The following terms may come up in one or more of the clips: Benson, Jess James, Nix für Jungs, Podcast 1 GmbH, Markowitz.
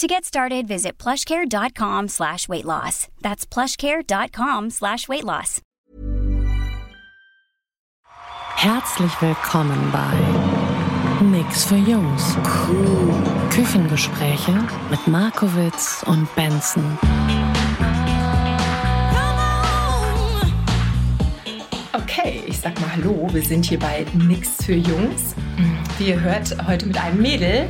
To get started, visit plushcare.com/weightloss. That's plushcare.com/weightloss. Herzlich willkommen bei Nix für Jungs. Küchengespräche mit Markowitz und Benson. Okay, ich sag mal hallo, wir sind hier bei Nix für Jungs. Wie ihr hört, heute mit einem Mädel.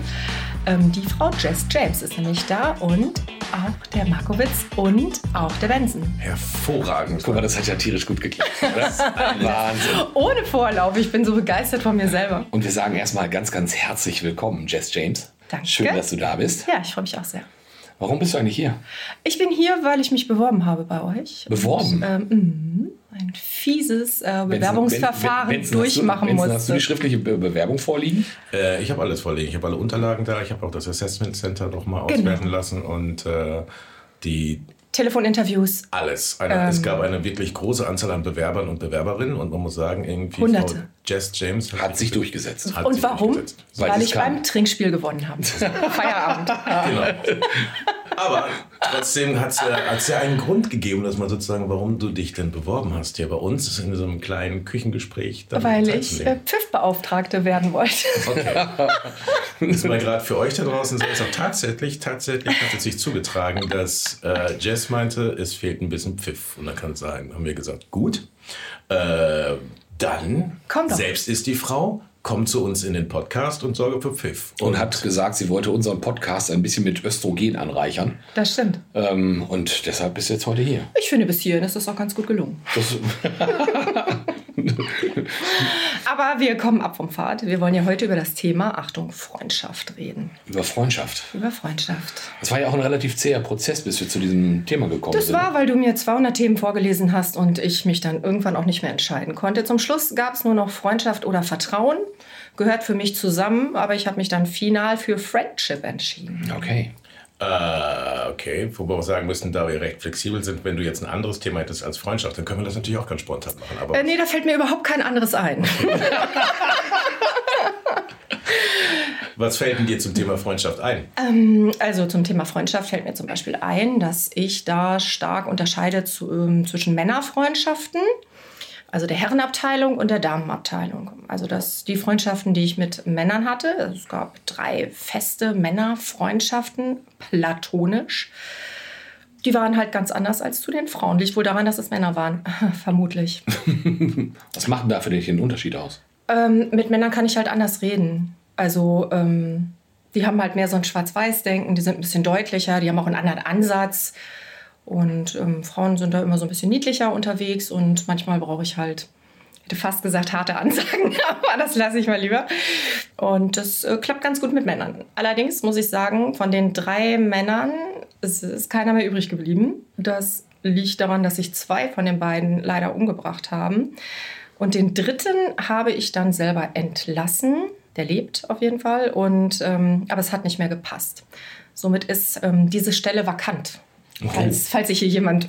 Die Frau Jess James ist nämlich da und auch der Markowitz und auch der Benson. Hervorragend. Guck mal, das hat ja tierisch gut geklappt. Das Wahnsinn. Ohne Vorlauf. Ich bin so begeistert von mir selber. Und wir sagen erstmal ganz, ganz herzlich willkommen, Jess James. Danke. Schön, dass du da bist. Ja, ich freue mich auch sehr. Warum bist du eigentlich hier? Ich bin hier, weil ich mich beworben habe bei euch. Beworben? Und, ein fieses Bewerbungsverfahren durchmachen musste. Hast du die schriftliche Bewerbung vorliegen? Ich habe alles vorliegen. Ich habe alle Unterlagen da. Ich habe auch das Assessment Center nochmal auswerten lassen und die Telefoninterviews. Alles. Es gab eine wirklich große Anzahl an Bewerbern und Bewerberinnen und man muss sagen, irgendwie Hunderte. Frau Jess James hat sich durchgesetzt. Und warum? Weil ich beim Trinkspiel gewonnen habe. Feierabend. Genau. Aber trotzdem hat es ja einen Grund gegeben, dass man sozusagen, warum du dich denn beworben hast hier bei uns, ist in so einem kleinen Küchengespräch. Weil ich Pfiffbeauftragte werden wollte. Okay. Das war gerade für euch da draußen, selbst auch tatsächlich hat es sich zugetragen, dass Jess meinte, es fehlt ein bisschen Pfiff. Und da kann es sein, haben wir gesagt, gut, dann selbst ist die Frau. Kommt zu uns in den Podcast und sorge für Pfiff. Und hat gesagt, sie wollte unseren Podcast ein bisschen mit Östrogen anreichern. Das stimmt. Und deshalb bist du jetzt heute hier. Ich finde, bis hierhin ist das auch ganz gut gelungen. Aber wir kommen ab vom Pfad. Wir wollen ja heute über das Thema, Achtung, Freundschaft reden. Über Freundschaft. Das war ja auch ein relativ zäher Prozess, bis wir zu diesem Thema gekommen sind. Das war, weil du mir 200 Themen vorgelesen hast und ich mich dann irgendwann auch nicht mehr entscheiden konnte. Zum Schluss gab es nur noch Freundschaft oder Vertrauen. Gehört für mich zusammen, aber ich habe mich dann final für Friendship entschieden. Okay. Okay, wobei wir sagen müssen, da wir recht flexibel sind, wenn du jetzt ein anderes Thema hättest als Freundschaft, dann können wir das natürlich auch ganz spontan machen. Aber nee, da fällt mir überhaupt kein anderes ein. Was fällt denn dir zum Thema Freundschaft ein? Also zum Thema Freundschaft fällt mir zum Beispiel ein, dass ich da stark unterscheide zwischen Männerfreundschaften, also der Herrenabteilung und der Damenabteilung. Also dass die Freundschaften, die ich mit Männern hatte, also es gab 3 feste Männerfreundschaften, platonisch, die waren halt ganz anders als zu den Frauen. Liegt wohl daran, dass es Männer waren, vermutlich. Was macht denn da für dich den Unterschied aus? Mit Männern kann ich halt anders reden. Also die haben halt mehr so ein Schwarz-Weiß-Denken, die sind ein bisschen deutlicher, die haben auch einen anderen Ansatz. Und Frauen sind da immer so ein bisschen niedlicher unterwegs und manchmal brauche ich halt, hätte fast gesagt, harte Ansagen, aber das lasse ich mal lieber. Und das klappt ganz gut mit Männern. Allerdings muss ich sagen, von den 3 Männern ist keiner mehr übrig geblieben. Das liegt daran, dass sich 2 von den beiden leider umgebracht haben. Und den 3. habe ich dann selber entlassen. Der lebt auf jeden Fall. Und, aber es hat nicht mehr gepasst. Somit ist diese Stelle vakant. Okay. Falls sich hier jemand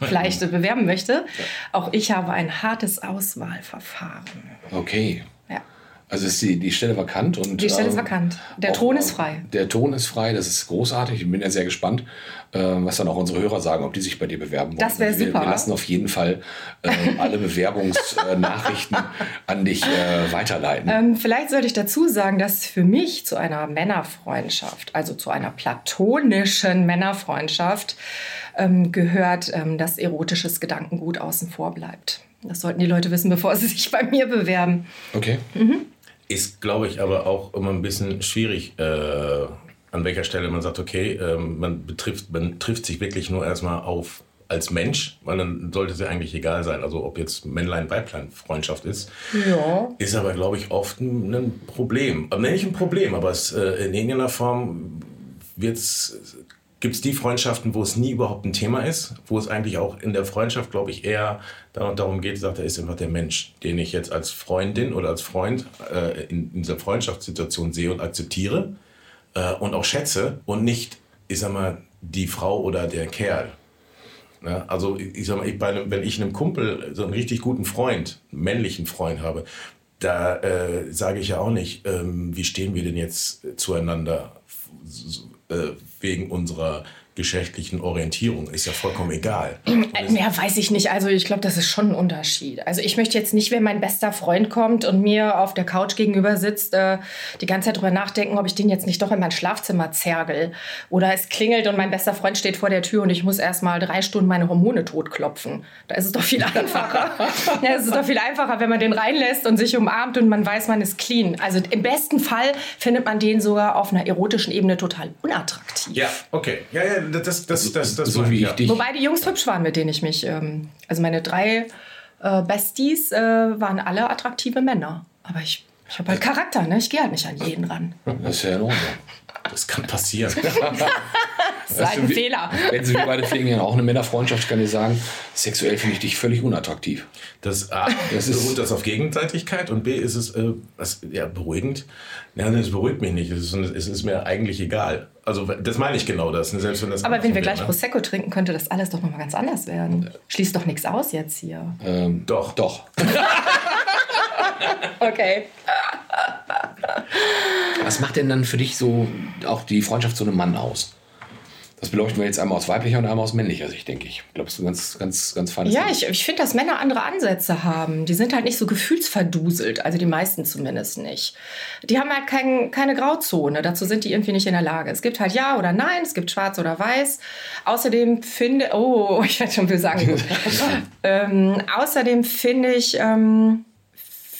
vielleicht bewerben möchte. Auch ich habe ein hartes Auswahlverfahren. Okay. Ja. Also ist die Stelle vakant? Die Stelle ist vakant. Der Thron ist frei. Der Thron ist frei, das ist großartig. Ich bin ja sehr gespannt, was dann auch unsere Hörer sagen, ob die sich bei dir bewerben wollen. Das wäre super. Wir lassen auf jeden Fall alle Bewerbungsnachrichten an dich weiterleiten. Vielleicht sollte ich dazu sagen, dass für mich zu einer Männerfreundschaft, also zu einer platonischen Männerfreundschaft, gehört, dass erotisches Gedankengut außen vor bleibt. Das sollten die Leute wissen, bevor sie sich bei mir bewerben. Okay. Mhm. Ist, glaube ich, aber auch immer ein bisschen schwierig, an welcher Stelle man sagt, okay, man trifft sich wirklich nur erstmal auf als Mensch, weil dann sollte es ja eigentlich egal sein, also ob jetzt Männlein-Weiblein-Freundschaft ist. Ja. Ist aber, glaube ich, oft ein Problem. Nicht ein Problem, aber es, in irgendeiner Form wird es gibt es die Freundschaften, wo es nie überhaupt ein Thema ist, wo es eigentlich auch in der Freundschaft, glaube ich, eher darum geht, sagt, er ist einfach der Mensch, den ich jetzt als Freundin oder als Freund in dieser Freundschaftssituation sehe und akzeptiere und auch schätze und nicht, ich sag mal, die Frau oder der Kerl. Ja, also ich sag mal, wenn ich einem Kumpel so einen richtig guten Freund, männlichen Freund habe, da sage ich ja auch nicht, wie stehen wir denn jetzt zueinander wegen unserer geschlechtlichen Orientierung. Ist ja vollkommen egal. Ja, weiß ich nicht. Also ich glaube, das ist schon ein Unterschied. Also ich möchte jetzt nicht, wenn mein bester Freund kommt und mir auf der Couch gegenüber sitzt, die ganze Zeit drüber nachdenken, ob ich den jetzt nicht doch in mein Schlafzimmer zergel. Oder es klingelt und mein bester Freund steht vor der Tür und ich muss erst mal 3 Stunden meine Hormone totklopfen. Da ist es doch viel einfacher. Ja, es ist doch viel einfacher, wenn man den reinlässt und sich umarmt und man weiß, man ist clean. Also im besten Fall findet man den sogar auf einer erotischen Ebene total unattraktiv. Ja, okay. Ja, das so wie ich dich. Wobei die Jungs hübsch waren, mit denen ich mich, also meine 3 Besties waren alle attraktive Männer. Aber ich habe halt Charakter, ne? Ich gehe halt nicht an jeden ran. Das ist ja in Ordnung. Das kann passieren. Das ist ein Fehler. Wenn Sie beide pflegen ja auch eine Männerfreundschaft, kann ich sagen, sexuell finde ich dich völlig unattraktiv. Das A, das beruht das auf Gegenseitigkeit und B, ist es beruhigend. Ja, das beruhigt mich nicht. Es ist mir eigentlich egal. Also das meine ich genau das. Selbst wenn das aber wenn wir gleich Prosecco trinken, könnte das alles doch nochmal ganz anders werden. Schließt doch nichts aus jetzt hier. Doch. Okay. Was macht denn dann für dich so auch die Freundschaft zu einem Mann aus? Das beleuchten wir jetzt einmal aus weiblicher und einmal aus männlicher Sicht, denke ich. Ich glaube, es ist ein ganz feines Ding. Ja, ich finde, dass Männer andere Ansätze haben. Die sind halt nicht so gefühlsverduselt, also die meisten zumindest nicht. Die haben halt keine Grauzone, dazu sind die irgendwie nicht in der Lage. Es gibt halt Ja oder Nein, es gibt Schwarz oder Weiß. Außerdem finde ich...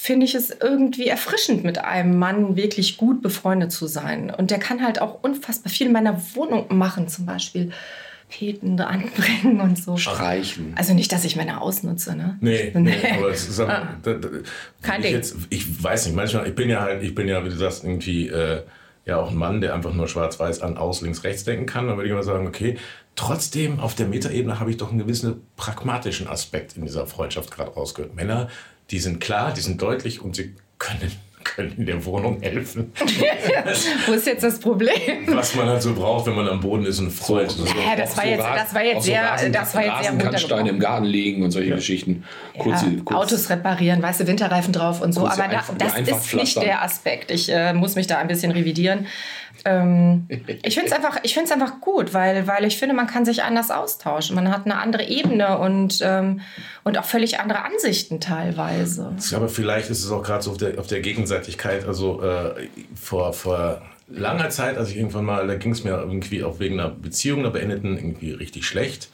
finde ich es irgendwie erfrischend, mit einem Mann wirklich gut befreundet zu sein. Und der kann halt auch unfassbar viel in meiner Wohnung machen, zum Beispiel Peten anbringen und so. Streichen. Also nicht, dass ich Männer ausnutze, ne? Nee. Aber es ist kein Ding. Ich weiß nicht, manchmal, ich bin ja, wie du sagst, irgendwie auch ein Mann, der einfach nur schwarz-weiß an, aus, links, rechts denken kann. Dann würde ich mal sagen, okay, trotzdem auf der Metaebene habe ich doch einen gewissen pragmatischen Aspekt in dieser Freundschaft gerade rausgehört. Männer, die sind klar, die sind deutlich und sie können in der Wohnung helfen. Wo ist jetzt das Problem? Was man halt so braucht, wenn man am Boden ist und freut. Das war jetzt sehr Kannsteine im Garten legen und solche Geschichten. Ja, kurz. Autos reparieren, weiße Winterreifen drauf und so. Aber das ist nicht der Aspekt. Ich muss mich da ein bisschen revidieren. Ich finde es einfach gut, weil ich finde, man kann sich anders austauschen. Man hat eine andere Ebene und auch völlig andere Ansichten teilweise. Aber vielleicht ist es auch gerade so auf der Gegenseitigkeit. Also vor langer Zeit, als ich irgendwann mal, da ging es mir irgendwie auch wegen einer Beziehung, einer beendeten, irgendwie richtig schlecht.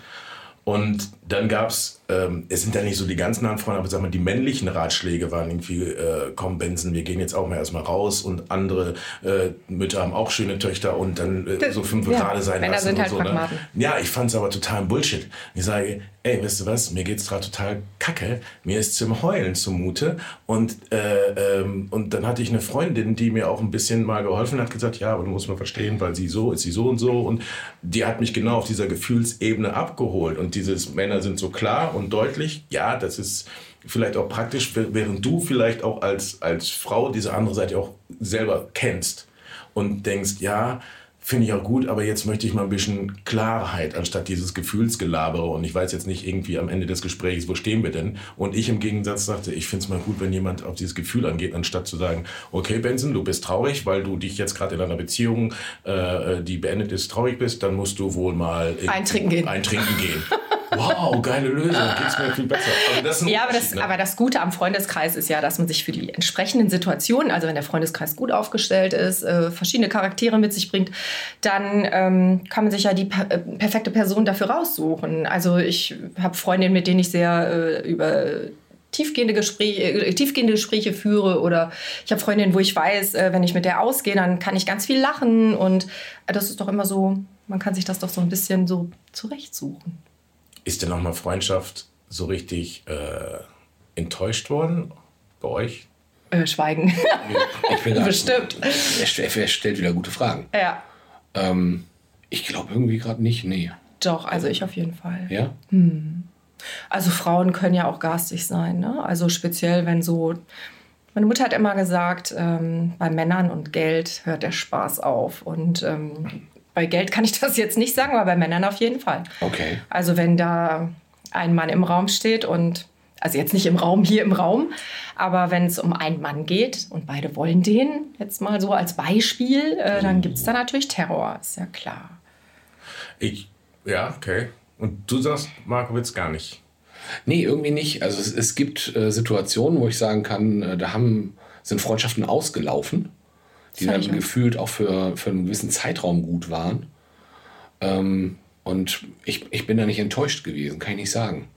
Und dann gab es sind ja nicht so die ganz nahen Freunde, aber sag mal, die männlichen Ratschläge waren irgendwie, komm Benson, wir gehen jetzt auch mal erstmal raus und andere Mütter haben auch schöne Töchter und dann so 5 gerade sein Männer lassen sind und halt so. Ne? Ja, ich fand's aber total Bullshit. Ich sage, ey, weißt du was, mir geht's gerade total kacke, mir ist zum Heulen zumute und dann hatte ich eine Freundin, die mir auch ein bisschen mal geholfen hat, gesagt, ja, aber du musst mal verstehen, weil sie so und so und die hat mich genau auf dieser Gefühlsebene abgeholt und dieses Männer sind so klar und deutlich, ja, das ist vielleicht auch praktisch, während du vielleicht auch als Frau diese andere Seite auch selber kennst und denkst, ja, finde ich auch gut, aber jetzt möchte ich mal ein bisschen Klarheit anstatt dieses Gefühlsgelabere und ich weiß jetzt nicht irgendwie am Ende des Gesprächs, wo stehen wir denn? Und ich im Gegensatz sagte, ich finde es mal gut, wenn jemand auf dieses Gefühl angeht, anstatt zu sagen, okay Benson, du bist traurig, weil du dich jetzt gerade in einer Beziehung, die beendet ist, traurig bist, dann musst du wohl mal eintrinken gehen. Wow, geile Lösung, geht's mir viel besser. Also das ist aber das Gute am Freundeskreis ist ja, dass man sich für die entsprechenden Situationen, also wenn der Freundeskreis gut aufgestellt ist, verschiedene Charaktere mit sich bringt, dann kann man sich ja die perfekte Person dafür raussuchen. Also ich habe Freundinnen, mit denen ich sehr über tiefgehende Gespräche führe oder ich habe Freundinnen, wo ich weiß, wenn ich mit der ausgehe, dann kann ich ganz viel lachen und das ist doch immer so, man kann sich das doch so ein bisschen so zurechtsuchen. Ist denn nochmal Freundschaft so richtig enttäuscht worden bei euch? Schweigen. Ich finde, bestimmt. Er stellt wieder gute Fragen. Ja. Ich glaube irgendwie gerade nicht, nee. Doch, also ich auf jeden Fall. Ja? Hm. Also Frauen können ja auch garstig sein, ne? Also speziell, wenn so... Meine Mutter hat immer gesagt, bei Männern und Geld hört der Spaß auf. Und bei Geld kann ich das jetzt nicht sagen, aber bei Männern auf jeden Fall. Okay. Also wenn da ein Mann im Raum steht und... Also jetzt nicht im Raum, hier im Raum. Aber wenn es um einen Mann geht und beide wollen den, jetzt mal so als Beispiel, dann gibt es da natürlich Terror, ist ja klar. Ja, okay. Und du sagst, Markowitz gar nicht? Nee, irgendwie nicht. Also es gibt Situationen, wo ich sagen kann, da sind Freundschaften ausgelaufen, die dann gefühlt auch für einen gewissen Zeitraum gut waren. Und ich bin da nicht enttäuscht gewesen, kann ich nicht sagen.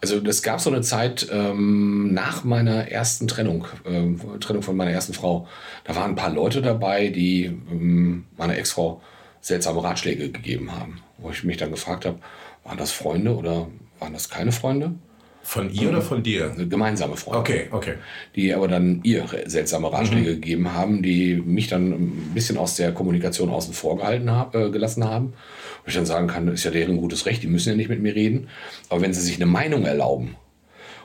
Also das gab so eine Zeit nach meiner ersten Trennung von meiner ersten Frau. Da waren ein paar Leute dabei, die meiner Ex-Frau seltsame Ratschläge gegeben haben. Wo ich mich dann gefragt habe, waren das Freunde oder waren das keine Freunde? Von ihr oder von dir? Gemeinsame Freunde. Okay. Die aber dann ihre seltsame Ratschläge gegeben haben, die mich dann ein bisschen aus der Kommunikation außen vor gelassen haben. Und ich dann sagen kann, ist ja deren gutes Recht, die müssen ja nicht mit mir reden. Aber wenn sie sich eine Meinung erlauben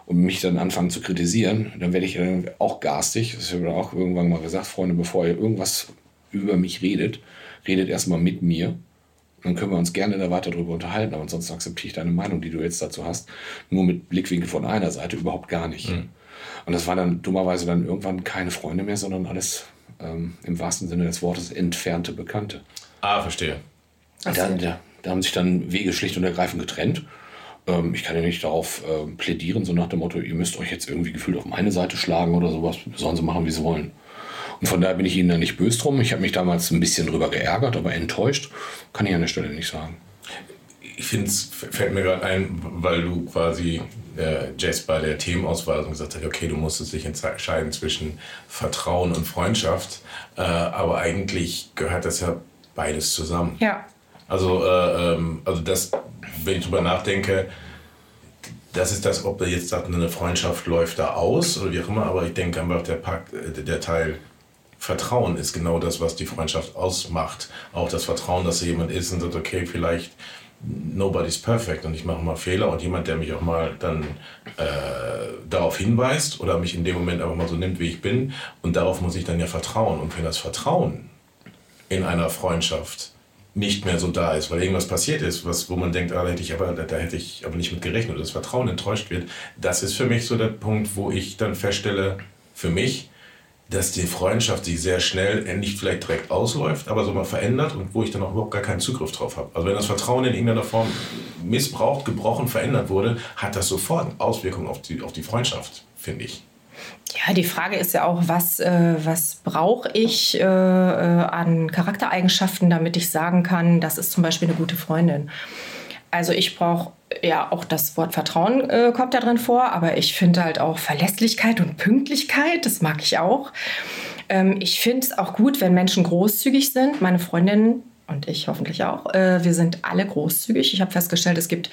und mich dann anfangen zu kritisieren, dann werde ich dann auch garstig. Das habe ich auch irgendwann mal gesagt, Freunde, bevor ihr irgendwas über mich redet, redet erstmal mit mir. Dann können wir uns gerne da weiter drüber unterhalten, aber ansonsten akzeptiere ich deine Meinung, die du jetzt dazu hast, nur mit Blickwinkel von einer Seite überhaupt gar nicht. Mhm. Und das waren dann dummerweise dann irgendwann keine Freunde mehr, sondern alles im wahrsten Sinne des Wortes entfernte Bekannte. Ah, verstehe. Da haben sich dann Wege schlicht und ergreifend getrennt. Ich kann ja nicht darauf plädieren, so nach dem Motto, ihr müsst euch jetzt irgendwie gefühlt auf meine Seite schlagen oder sowas, sollen sie machen, wie sie wollen. Und von daher bin ich Ihnen da nicht böse drum. Ich habe mich damals ein bisschen drüber geärgert, aber enttäuscht kann ich an der Stelle nicht sagen. Ich finde, es fällt mir gerade ein, weil du quasi Jess bei der Themenauswahl gesagt hast, okay, du musstest dich entscheiden zwischen Vertrauen und Freundschaft. Aber eigentlich gehört das ja beides zusammen. Ja. Also das, wenn ich drüber nachdenke, das ist das, ob jetzt eine Freundschaft läuft da aus oder wie auch immer. Aber ich denke einfach, der Teil Vertrauen ist genau das, was die Freundschaft ausmacht. Auch das Vertrauen, dass jemand ist und sagt, okay, vielleicht nobody's perfect und ich mache mal Fehler und jemand, der mich auch mal dann darauf hinweist oder mich in dem Moment einfach mal so nimmt, wie ich bin, und darauf muss ich dann ja vertrauen. Und wenn das Vertrauen in einer Freundschaft nicht mehr so da ist, weil irgendwas passiert ist, wo man denkt, da hätte ich aber nicht mit gerechnet oder das Vertrauen enttäuscht wird, das ist für mich so der Punkt, wo ich dann feststelle, für mich, dass die Freundschaft sich sehr schnell, nicht vielleicht direkt ausläuft, aber so mal verändert und wo ich dann auch überhaupt gar keinen Zugriff drauf habe. Also wenn das Vertrauen in irgendeiner Form missbraucht, gebrochen, verändert wurde, hat das sofort Auswirkungen auf die Freundschaft, finde ich. Ja, die Frage ist ja auch, was brauche ich an Charaktereigenschaften, damit ich sagen kann, das ist zum Beispiel eine gute Freundin. Also ich brauche, ja, auch das Wort Vertrauen kommt da drin vor, aber ich finde halt auch Verlässlichkeit und Pünktlichkeit, das mag ich auch. Ich finde es auch gut, wenn Menschen großzügig sind. Meine Freundin und ich hoffentlich auch, wir sind alle großzügig. Ich habe festgestellt, es gibt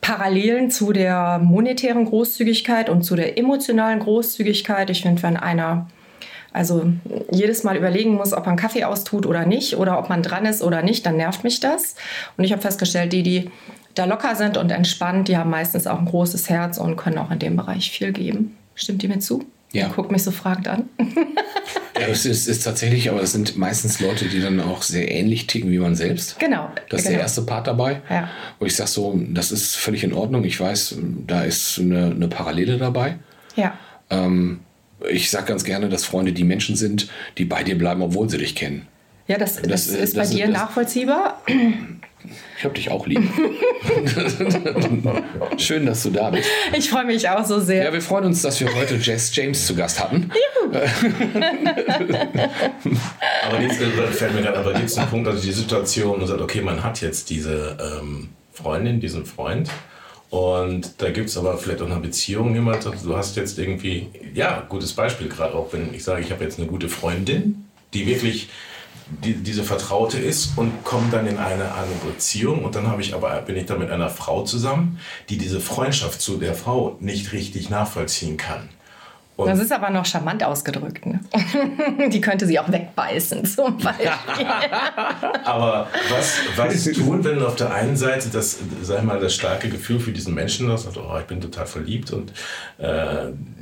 Parallelen zu der monetären Großzügigkeit und zu der emotionalen Großzügigkeit. Ich finde, wenn einer also jedes Mal überlegen muss, ob man Kaffee austut oder nicht oder ob man dran ist oder nicht, dann nervt mich das. Und ich habe festgestellt, die da locker sind und entspannt, die haben meistens auch ein großes Herz und können auch in dem Bereich viel geben. Stimmt ihr mir zu? Ja. Guckt mich so fragend an. Ja, es ist tatsächlich, aber es sind meistens Leute, die dann auch sehr ähnlich ticken wie man selbst. Genau. Das ist der erste Part dabei, ja. Wo ich sage so, das ist völlig in Ordnung. Ich weiß, da ist eine Parallele dabei. Ja. Ich sage ganz gerne, dass Freunde die Menschen sind, die bei dir bleiben, obwohl sie dich kennen. Ja, das ist bei dir nachvollziehbar. Ich hab dich auch lieb. Schön, dass du da bist. Ich freue mich auch so sehr. Ja, wir freuen uns, dass wir heute Jess James zu Gast hatten. Juhu. Aber jetzt fällt mir gerade ein Punkt, also die Situation, man sagt, okay, man hat jetzt diese Freundin, diesen Freund. Und da gibt es aber vielleicht auch in einer Beziehung jemand, du hast jetzt irgendwie, ja, gutes Beispiel gerade auch, wenn ich sage, ich habe jetzt eine gute Freundin, die wirklich diese Vertraute ist und kommt dann in eine andere Beziehung und dann bin ich dann mit einer Frau zusammen, die diese Freundschaft zu der Frau nicht richtig nachvollziehen kann. Und das ist aber noch charmant ausgedrückt. Ne? Die könnte sie auch wegbeißen, zum Beispiel. Aber was tun, wenn auf der einen Seite das, sag ich mal, das starke Gefühl für diesen Menschen ist, also, oh, ich bin total verliebt und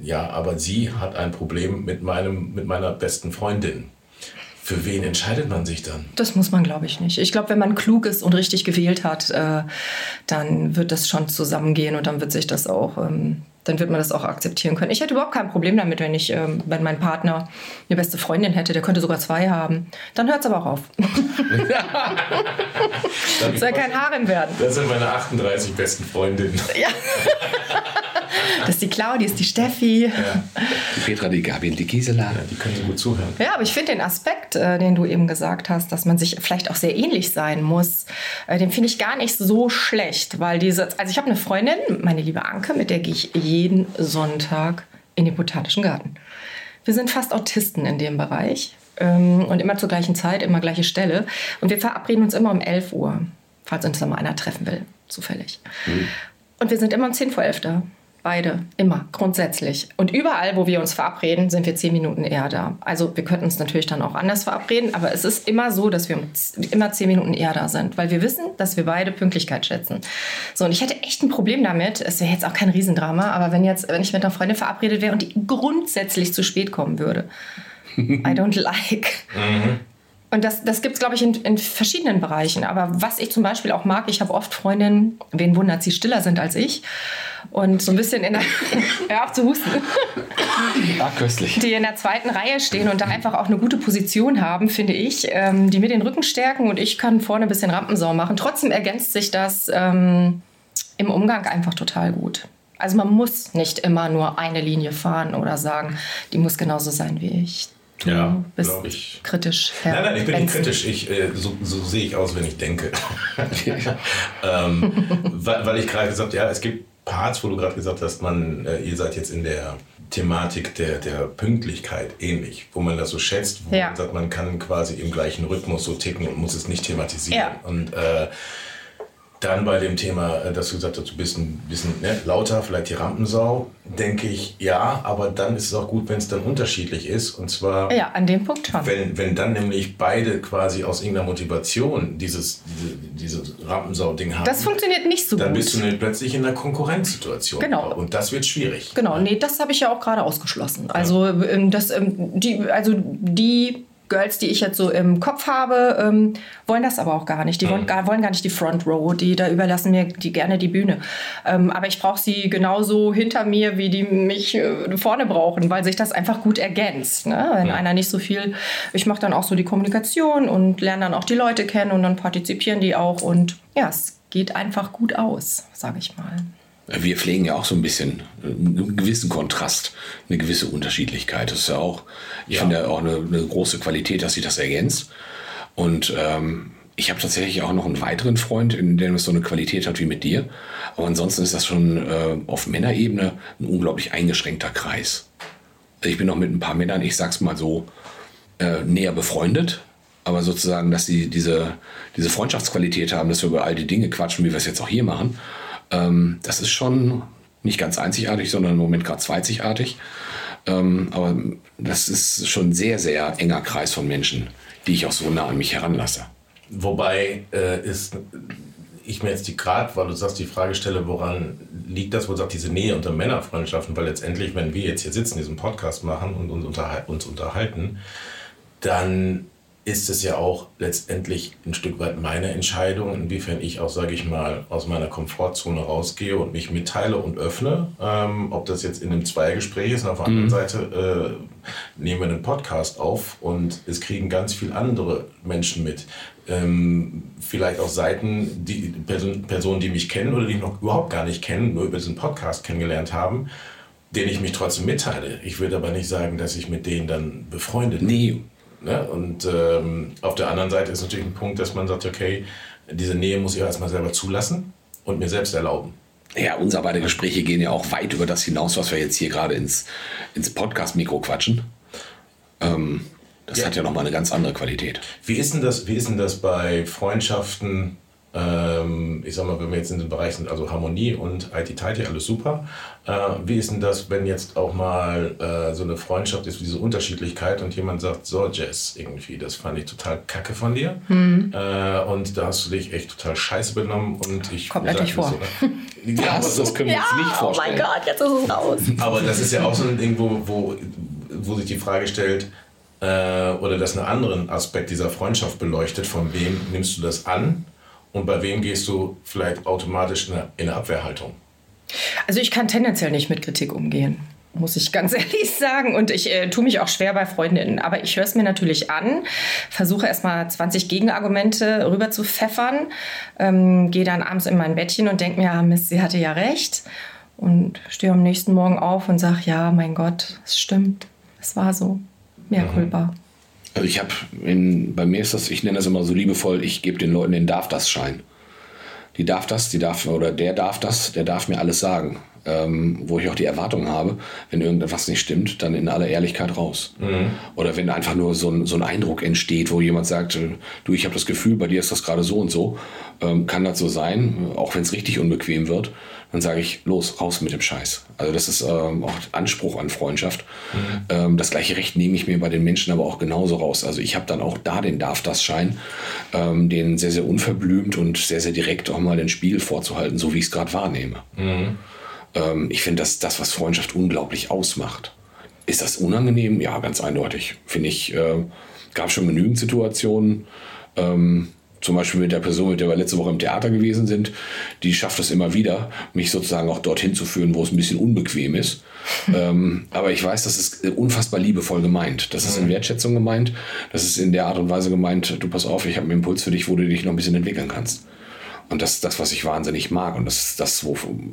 ja, aber sie hat ein Problem mit meiner besten Freundin. Für wen entscheidet man sich dann? Das muss man, glaube ich, nicht. Ich glaube, wenn man klug ist und richtig gewählt hat, dann wird das schon zusammengehen und dann wird sich das auch, dann wird man das auch akzeptieren können. Ich hätte überhaupt kein Problem damit, wenn mein Partner eine beste Freundin hätte, der könnte sogar 2 haben. Dann hört es aber auch auf. Das soll kein Harem werden. Das sind meine 38 besten Freundinnen. Ja. Das ist die Claudi, das ist die Steffi. Ja. Die Petra, die Gabi und die Gisela. Ja, die können gut zuhören. Ja, aber ich finde den Aspekt, den du eben gesagt hast, dass man sich vielleicht auch sehr ähnlich sein muss, den finde ich gar nicht so schlecht. Weil also ich habe eine Freundin, meine liebe Anke, mit der gehe ich jeden Sonntag in den Botanischen Garten. Wir sind fast Autisten in dem Bereich. Und immer zur gleichen Zeit, immer gleiche Stelle. Und wir verabreden uns immer um 11 Uhr, falls uns da mal einer treffen will, zufällig. Mhm. Und wir sind immer um 10 vor 11 da. Beide, immer, grundsätzlich. Und überall, wo wir uns verabreden, sind wir 10 Minuten eher da. Also wir könnten uns natürlich dann auch anders verabreden, aber es ist immer so, dass wir immer 10 Minuten eher da sind, weil wir wissen, dass wir beide Pünktlichkeit schätzen. So, und ich hätte echt ein Problem damit, es wäre jetzt auch kein Riesendrama, aber wenn ich mit einer Freundin verabredet wäre und die grundsätzlich zu spät kommen würde. I don't like. Mhm. Und das gibt es, glaube ich, in verschiedenen Bereichen. Aber was ich zum Beispiel auch mag, ich habe oft Freundinnen, wen wundert, sie stiller sind als ich. Und so ein bisschen hör auf zu husten. War köstlich. Die in der zweiten Reihe stehen und da einfach auch eine gute Position haben, finde ich. Die mir den Rücken stärken und ich kann vorne ein bisschen Rampensau machen. Trotzdem ergänzt sich das im Umgang einfach total gut. Also man muss nicht immer nur eine Linie fahren oder sagen, die muss genauso sein wie ich. Du bist, glaube ich, kritisch. Herr nein, ich bin Benson. Nicht kritisch. So sehe ich aus, wenn ich denke. Weil ich gerade gesagt habe, ja, es gibt Parts, wo du gerade gesagt hast, ihr seid jetzt in der Thematik der Pünktlichkeit ähnlich, wo man das so schätzt, wo man sagt, man kann quasi im gleichen Rhythmus so ticken und muss es nicht thematisieren. Ja. Und dann bei dem Thema, dass du gesagt hast, du bist ein bisschen lauter, vielleicht die Rampensau, denke ich, ja, aber dann ist es auch gut, wenn es dann unterschiedlich ist. Und zwar, ja, an dem Punkt schon. Wenn dann nämlich beide quasi aus irgendeiner Motivation dieses Rampensau-Ding haben. Das funktioniert nicht so gut. Dann bist du nicht plötzlich in einer Konkurrenzsituation. Genau. Und das wird schwierig. Genau, nee, das habe ich ja auch gerade ausgeschlossen. Also, die Girls, die ich jetzt so im Kopf habe, wollen das aber auch gar nicht. Die wollen gar nicht die Front Row, die da überlassen mir die gerne die Bühne. Aber ich brauche sie genauso hinter mir, wie die mich vorne brauchen, weil sich das einfach gut ergänzt. Ne? Wenn einer nicht so viel, ich mache dann auch so die Kommunikation und lerne dann auch die Leute kennen und dann partizipieren die auch und ja, es geht einfach gut aus, sage ich mal. Wir pflegen ja auch so ein bisschen einen gewissen Kontrast, eine gewisse Unterschiedlichkeit. Das ist ja auch, ich finde auch eine große Qualität, dass sich das ergänzt. Und ich habe tatsächlich auch noch einen weiteren Freund, in dem es so eine Qualität hat wie mit dir. Aber ansonsten ist das schon auf Männerebene ein unglaublich eingeschränkter Kreis. Also ich bin noch mit ein paar Männern, ich sag's mal so, näher befreundet. Aber sozusagen, dass sie diese Freundschaftsqualität haben, dass wir über all die Dinge quatschen, wie wir es jetzt auch hier machen. Das ist schon nicht ganz einzigartig, sondern im Moment gerade zweizigartig. Aber das ist schon ein sehr, sehr enger Kreis von Menschen, die ich auch so nah an mich heranlasse. Wobei ich mir jetzt weil du sagst, die Frage stelle, woran liegt das, wo du sagst, diese Nähe unter Männerfreundschaften? Weil letztendlich, wenn wir jetzt hier sitzen, diesen Podcast machen und uns unterhalten, dann ist es ja auch letztendlich ein Stück weit meine Entscheidung, inwiefern ich auch, sage ich mal, aus meiner Komfortzone rausgehe und mich mitteile und öffne. Ob das jetzt in einem Zweiergespräch ist, und auf der anderen Seite nehmen wir einen Podcast auf und es kriegen ganz viele andere Menschen mit. Vielleicht auch Seiten, die Personen, die mich kennen oder die mich noch überhaupt gar nicht kennen, nur über diesen Podcast kennengelernt haben, denen ich mich trotzdem mitteile. Ich würde aber nicht sagen, dass ich mit denen dann befreundet bin. Nee. Ja, und auf der anderen Seite ist natürlich ein Punkt, dass man sagt, okay, diese Nähe muss ich erstmal selber zulassen und mir selbst erlauben. Ja, unsere beiden Gespräche gehen ja auch weit über das hinaus, was wir jetzt hier gerade ins Podcast-Mikro quatschen. Das hat ja nochmal eine ganz andere Qualität. Wie ist denn das bei Freundschaften, Ich sag mal, wenn wir jetzt in den Bereich sind, also Harmonie und IT-Tighty, alles super. Wie ist denn das, wenn jetzt auch mal so eine Freundschaft ist, diese Unterschiedlichkeit und jemand sagt, so Jess, irgendwie, das fand ich total kacke von dir und da hast du dich echt total scheiße benommen und ich... Kommt eigentlich vor. So, ja, so, das können wir uns nicht vorstellen. Oh mein Gott, jetzt ist es raus. Aber das ist ja auch so ein Ding, wo sich die Frage stellt, oder dass einen anderen Aspekt dieser Freundschaft beleuchtet, von wem nimmst du das an und bei wem gehst du vielleicht automatisch in eine Abwehrhaltung? Also ich kann tendenziell nicht mit Kritik umgehen, muss ich ganz ehrlich sagen. Und ich tue mich auch schwer bei Freundinnen. Aber ich höre es mir natürlich an, versuche erstmal 20 Gegenargumente rüber zu pfeffern, gehe dann abends in mein Bettchen und denke mir, ah, Mist, sie hatte ja recht. Und stehe am nächsten Morgen auf und sage, ja, mein Gott, es stimmt, es war so. Mehr culpa. Also ich habe, bei mir ist das, ich nenne das immer so liebevoll, ich gebe den Leuten den Darf-das-Schein. Der darf mir alles sagen. Wo ich auch die Erwartung habe, wenn irgendetwas nicht stimmt, dann in aller Ehrlichkeit raus. Mhm. Oder wenn einfach nur so ein Eindruck entsteht, wo jemand sagt, du, ich habe das Gefühl, bei dir ist das gerade so und so, kann das so sein, auch wenn es richtig unbequem wird, dann sage ich, los, raus mit dem Scheiß. Also das ist auch Anspruch an Freundschaft. Mhm. Das gleiche Recht nehme ich mir bei den Menschen aber auch genauso raus. Also ich habe dann auch da den Darf-das-Schein, den sehr, sehr unverblümt und sehr, sehr direkt auch mal den Spiegel vorzuhalten, so wie ich es gerade wahrnehme. Mhm. Ich finde, dass das, was Freundschaft unglaublich ausmacht. Ist das unangenehm? Ja, ganz eindeutig. Finde ich, gab schon genügend Situationen, zum Beispiel mit der Person, mit der wir letzte Woche im Theater gewesen sind, die schafft es immer wieder, mich sozusagen auch dorthin zu führen, wo es ein bisschen unbequem ist. Aber ich weiß, das ist unfassbar liebevoll gemeint. Das ist in Wertschätzung gemeint. Das ist in der Art und Weise gemeint, du pass auf, ich habe einen Impuls für dich, wo du dich noch ein bisschen entwickeln kannst. Und das ist das, was ich wahnsinnig mag. Und das ist das,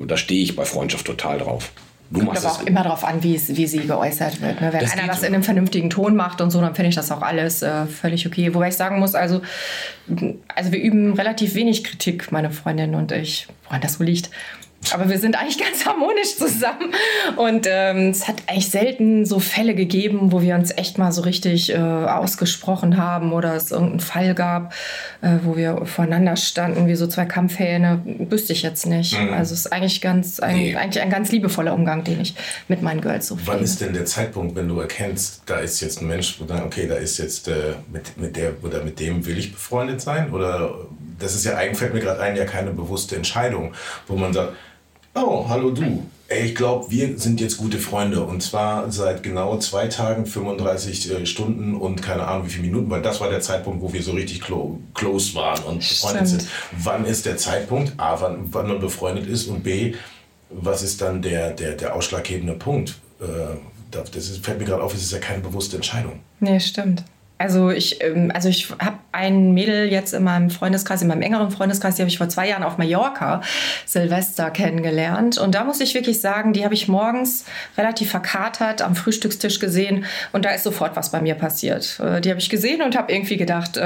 da stehe ich bei Freundschaft total drauf. Du machst aber auch immer darauf an, wie sie geäußert wird. Ne? Wenn das einer das in einem vernünftigen Ton macht und so, dann finde ich das auch alles völlig okay. Wobei ich sagen muss, also wir üben relativ wenig Kritik, meine Freundin und ich, woran das so liegt. Aber wir sind eigentlich ganz harmonisch zusammen. Und es hat eigentlich selten so Fälle gegeben, wo wir uns echt mal so richtig ausgesprochen haben oder es irgendeinen Fall gab, wo wir voreinander standen, wie so zwei Kampfhähne. Wüsste ich jetzt nicht. Mhm. Also es ist eigentlich ein ganz liebevoller Umgang, den ich mit meinen Girls so pflege. Wann ist denn der Zeitpunkt, wenn du erkennst, da ist jetzt ein Mensch, wo dann, okay, da ist jetzt mit der oder mit dem will ich befreundet sein? Oder das ist ja eigentlich, fällt mir gerade ein, ja keine bewusste Entscheidung, wo man sagt, oh, hallo du. Ey, ich glaube, wir sind jetzt gute Freunde. Und zwar seit genau 2 Tagen, 35 Stunden und keine Ahnung wie viele Minuten, weil das war der Zeitpunkt, wo wir so richtig close waren und befreundet sind. Wann ist der Zeitpunkt? A, wann man befreundet ist und B, was ist dann der ausschlaggebende Punkt? Fällt mir gerade auf, es ist ja keine bewusste Entscheidung. Nee, stimmt. Also ich habe ein Mädel jetzt in meinem Freundeskreis, in meinem engeren Freundeskreis, die habe ich vor 2 Jahren auf Mallorca Silvester kennengelernt. Und da muss ich wirklich sagen, die habe ich morgens relativ verkatert am Frühstückstisch gesehen und da ist sofort was bei mir passiert. Die habe ich gesehen und habe irgendwie gedacht,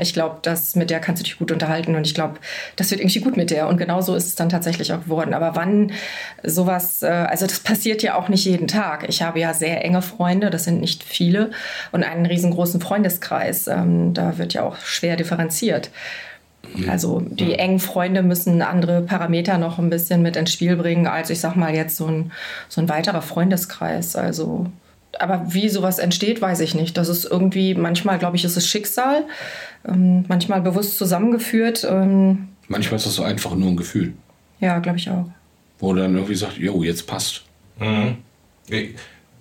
ich glaube, mit der kannst du dich gut unterhalten und ich glaube, das wird irgendwie gut mit der. Und genau so ist es dann tatsächlich auch geworden. Aber wann sowas, also das passiert ja auch nicht jeden Tag. Ich habe ja sehr enge Freunde, das sind nicht viele und einen riesengroßen Freundeskreis, da wird ja auch schwer differenziert. Also die engen Freunde müssen andere Parameter noch ein bisschen mit ins Spiel bringen, als ich sag mal jetzt so ein weiterer Freundeskreis. Also, aber wie sowas entsteht, weiß ich nicht. Das ist irgendwie, manchmal glaube ich, ist es Schicksal, manchmal bewusst zusammengeführt. Manchmal ist das so einfach nur ein Gefühl. Ja, glaube ich auch. Wo dann irgendwie sagt, jo, jetzt passt. Mhm.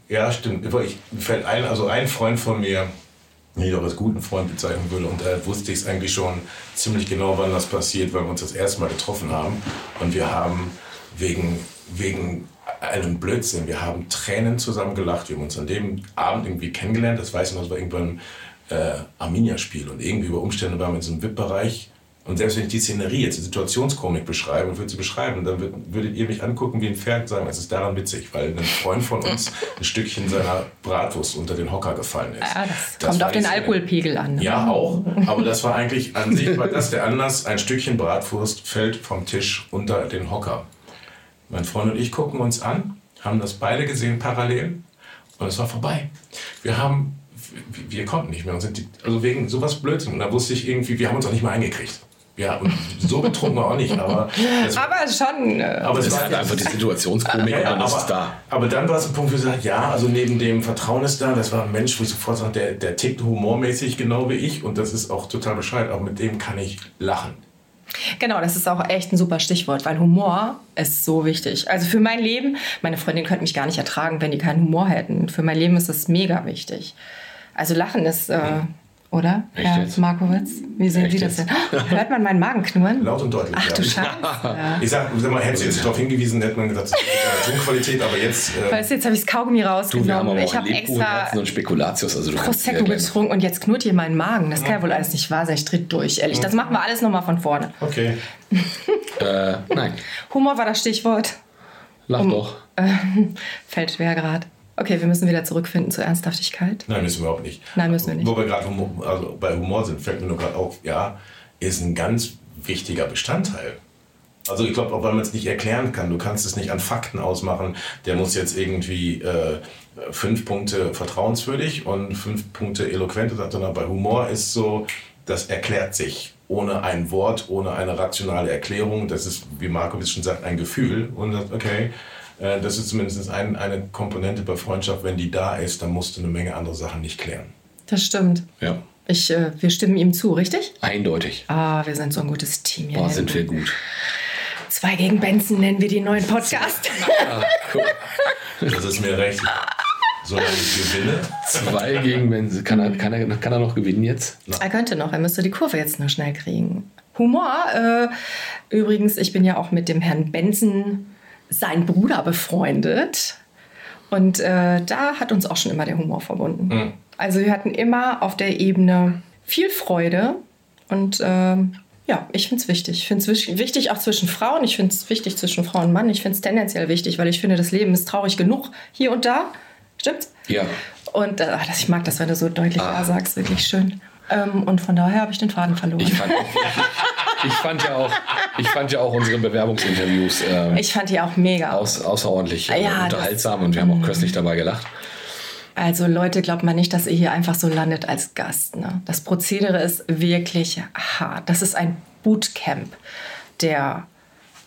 Ja, stimmt. Fällt ein, also ein Freund von mir, den ich auch als guten Freund bezeichnen würde. Und da wusste ich es eigentlich schon ziemlich genau, wann das passiert, weil wir uns das erste Mal getroffen haben. Und wir haben wegen einem Blödsinn, wir haben Tränen zusammen gelacht. Wir haben uns an dem Abend irgendwie kennengelernt. Das weiß ich noch, das war irgendwann Arminia-Spiel. Und irgendwie über Umstände waren wir in so einem VIP-Bereich. Und selbst wenn ich die Szenerie jetzt, die Situationskomik beschreibe und würde sie beschreiben, dann würdet ihr mich angucken wie ein Pferd und sagen, es ist daran witzig, weil ein Freund von uns ein Stückchen seiner Bratwurst unter den Hocker gefallen ist. Ja, das kommt auf den Alkoholpegel an. Ja, auch. Aber das war eigentlich an sich, weil das der Anlass, ein Stückchen Bratwurst fällt vom Tisch unter den Hocker. Mein Freund und ich gucken uns an, haben das beide gesehen parallel und es war vorbei. Wir konnten nicht mehr. Also wegen sowas Blödsinn. Und da wusste ich irgendwie, wir haben uns auch nicht mehr eingekriegt. Ja, und so betrunken auch nicht, aber... schon. Aber es war halt einfach die Situationskomik, ja, und das ist da. Aber dann war es ein Punkt, wo ich sage, ja, also neben dem Vertrauen ist da, das war ein Mensch, wo ich sofort sage, der tickt humormäßig genau wie ich und das ist auch total Bescheid, auch mit dem kann ich lachen. Genau, das ist auch echt ein super Stichwort, weil Humor ist so wichtig. Also für mein Leben, meine Freundin könnte mich gar nicht ertragen, wenn die keinen Humor hätten. Für mein Leben ist das mega wichtig. Also Lachen ist... Oder? Echt Herr jetzt? Markowitz? Wie sehen Sie das denn? Hört man meinen Magen knurren? Laut und deutlich. Ach du Scheiße. Ja. Ich sag mal, hätte ich jetzt darauf hingewiesen, hätte man gesagt, das ist Tonqualität, aber jetzt... Weißt du, jetzt habe ich das Kaugummi rausgenommen. Ich habe extra und Spekulatius, also Prosecco getrunken und jetzt knurrt hier mein Magen. Das kann ja wohl alles nicht wahr sein. Ich drehe durch, ehrlich. Das machen wir alles nochmal von vorne. Okay. Nein. Humor war das Stichwort. Lach doch. Fällt schwer gerade. Okay, wir müssen wieder zurückfinden zur Ernsthaftigkeit. Nein, müssen wir auch nicht. Nein, müssen wir nicht. Wo wir gerade bei Humor sind, fällt mir nur gerade auf, ja, ist ein ganz wichtiger Bestandteil. Also ich glaube, auch weil man es nicht erklären kann, du kannst es nicht an Fakten ausmachen, der muss jetzt irgendwie 5 Punkte vertrauenswürdig und 5 Punkte eloquent, sondern bei Humor ist so, das erklärt sich ohne ein Wort, ohne eine rationale Erklärung. Das ist, wie Markowitz schon sagt, ein Gefühl und okay. Das ist zumindest eine Komponente bei Freundschaft. Wenn die da ist, dann musst du eine Menge andere Sachen nicht klären. Das stimmt. Ja. Wir stimmen ihm zu, richtig? Eindeutig. Ah, wir sind so ein gutes Team hier. Boah, sind wir gut. 2 gegen Benson nennen wir den neuen Podcast. Ah, cool. Das ist mir recht. Solange ich gewinne. 2 gegen Benson. Kann er noch gewinnen jetzt? Er könnte noch. Er müsste die Kurve jetzt nur schnell kriegen. Humor. Übrigens, ich bin ja auch mit dem Herrn Benson... sein Bruder befreundet und da hat uns auch schon immer der Humor verbunden. Mhm. Also wir hatten immer auf der Ebene viel Freude und ja, ich finde es wichtig. Ich finde es wichtig auch zwischen Frauen, ich finde es wichtig zwischen Frau und Mann, ich finde es tendenziell wichtig, weil ich finde, das Leben ist traurig genug hier und da. Stimmt's? Ja. Und ich mag das, wenn du so deutlich A sagst, wirklich schön. Und von daher habe ich den Faden verloren. Ich fand ja auch unsere Bewerbungsinterviews ich fand die auch mega außerordentlich unterhaltsam und wir haben auch köstlich dabei gelacht. Also Leute, glaubt mal nicht, dass ihr hier einfach so landet als Gast. Ne? Das Prozedere ist wirklich hart. Das ist ein Bootcamp,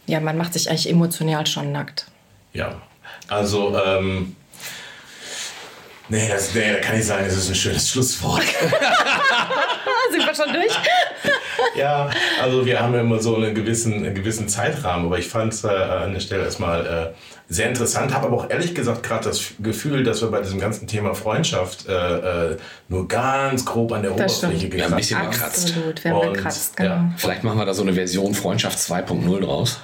man macht sich eigentlich emotional schon nackt. Ja, also... da kann ich sagen, das ist ein schönes Schlusswort. Sind wir schon durch? Ja, also wir haben ja immer so einen gewissen Zeitrahmen, aber ich fand es an der Stelle erstmal sehr interessant, habe aber auch ehrlich gesagt gerade das Gefühl, dass wir bei diesem ganzen Thema Freundschaft nur ganz grob an der Oberfläche gekratzt haben. Ja, ein bisschen gekratzt. Absolut, wir haben gekratzt, genau. Ja. Vielleicht machen wir da so eine Version Freundschaft 2.0 draus.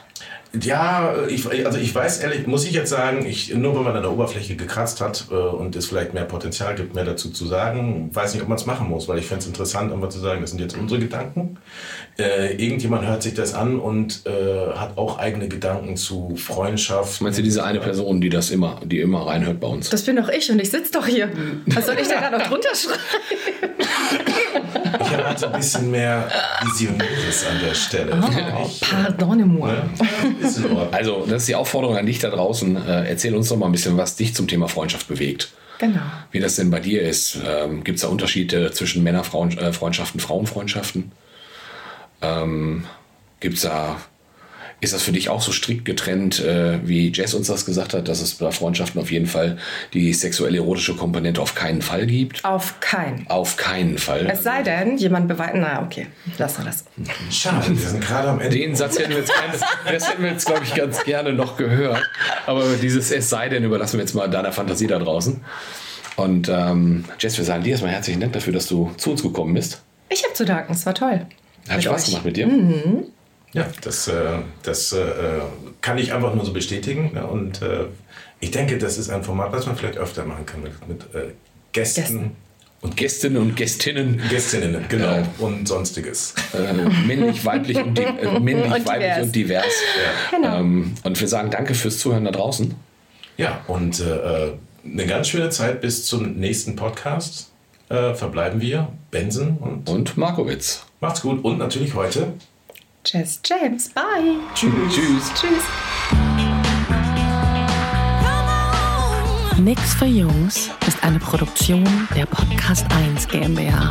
Ja, ich weiß ehrlich, muss ich jetzt sagen, nur wenn man an der Oberfläche gekratzt hat und es vielleicht mehr Potenzial gibt, mehr dazu zu sagen, weiß nicht, ob man es machen muss, weil ich fände es interessant, einfach zu sagen, das sind jetzt unsere Gedanken. Irgendjemand hört sich das an und hat auch eigene Gedanken zu Freundschaft. Meinst du diese eine Person, die immer reinhört bei uns? Das bin doch ich und ich sitze doch hier. Was soll ich denn da noch drunter schreiben? Ich habe halt ein bisschen mehr Visionäres an der Stelle. Oh, pardonnez-moi. Also, das ist die Aufforderung an dich da draußen. Erzähl uns doch mal ein bisschen, was dich zum Thema Freundschaft bewegt. Genau. Wie das denn bei dir ist. Gibt es da Unterschiede zwischen Männerfreundschaften, Frauenfreundschaften? Ist das für dich auch so strikt getrennt, wie Jess uns das gesagt hat, dass es bei Freundschaften auf jeden Fall die sexuell-erotische Komponente auf keinen Fall gibt? Auf keinen Fall. Es sei denn, jemand beweiht... Na, okay, lassen wir das. Schade, wir sind gerade am Ende. Den Satz hätten wir jetzt, glaube ich, ganz gerne noch gehört. Aber dieses Es sei denn überlassen wir jetzt mal deiner Fantasie da draußen. Und Jess, wir sagen dir erstmal herzlichen Dank dafür, dass du zu uns gekommen bist. Ich habe zu danken, es war toll. Hat Spaß gemacht mit dir. Mhm. Ja, das kann ich einfach nur so bestätigen. Ne? Und ich denke, das ist ein Format, was man vielleicht öfter machen kann mit Gästen. Und Gästen und Gästinnen. Gästinnen, genau. Und Sonstiges. Männlich, weiblich und divers. Ja. Genau. Und wir sagen danke fürs Zuhören da draußen. Ja, und eine ganz schöne Zeit bis zum nächsten Podcast. Verbleiben wir Benson und Markowitz. Macht's gut und natürlich heute... Jess James, bye. Tschüss. Tschüss. Tschüss. Nix für Jungs ist eine Produktion der Podcast 1 GmbH.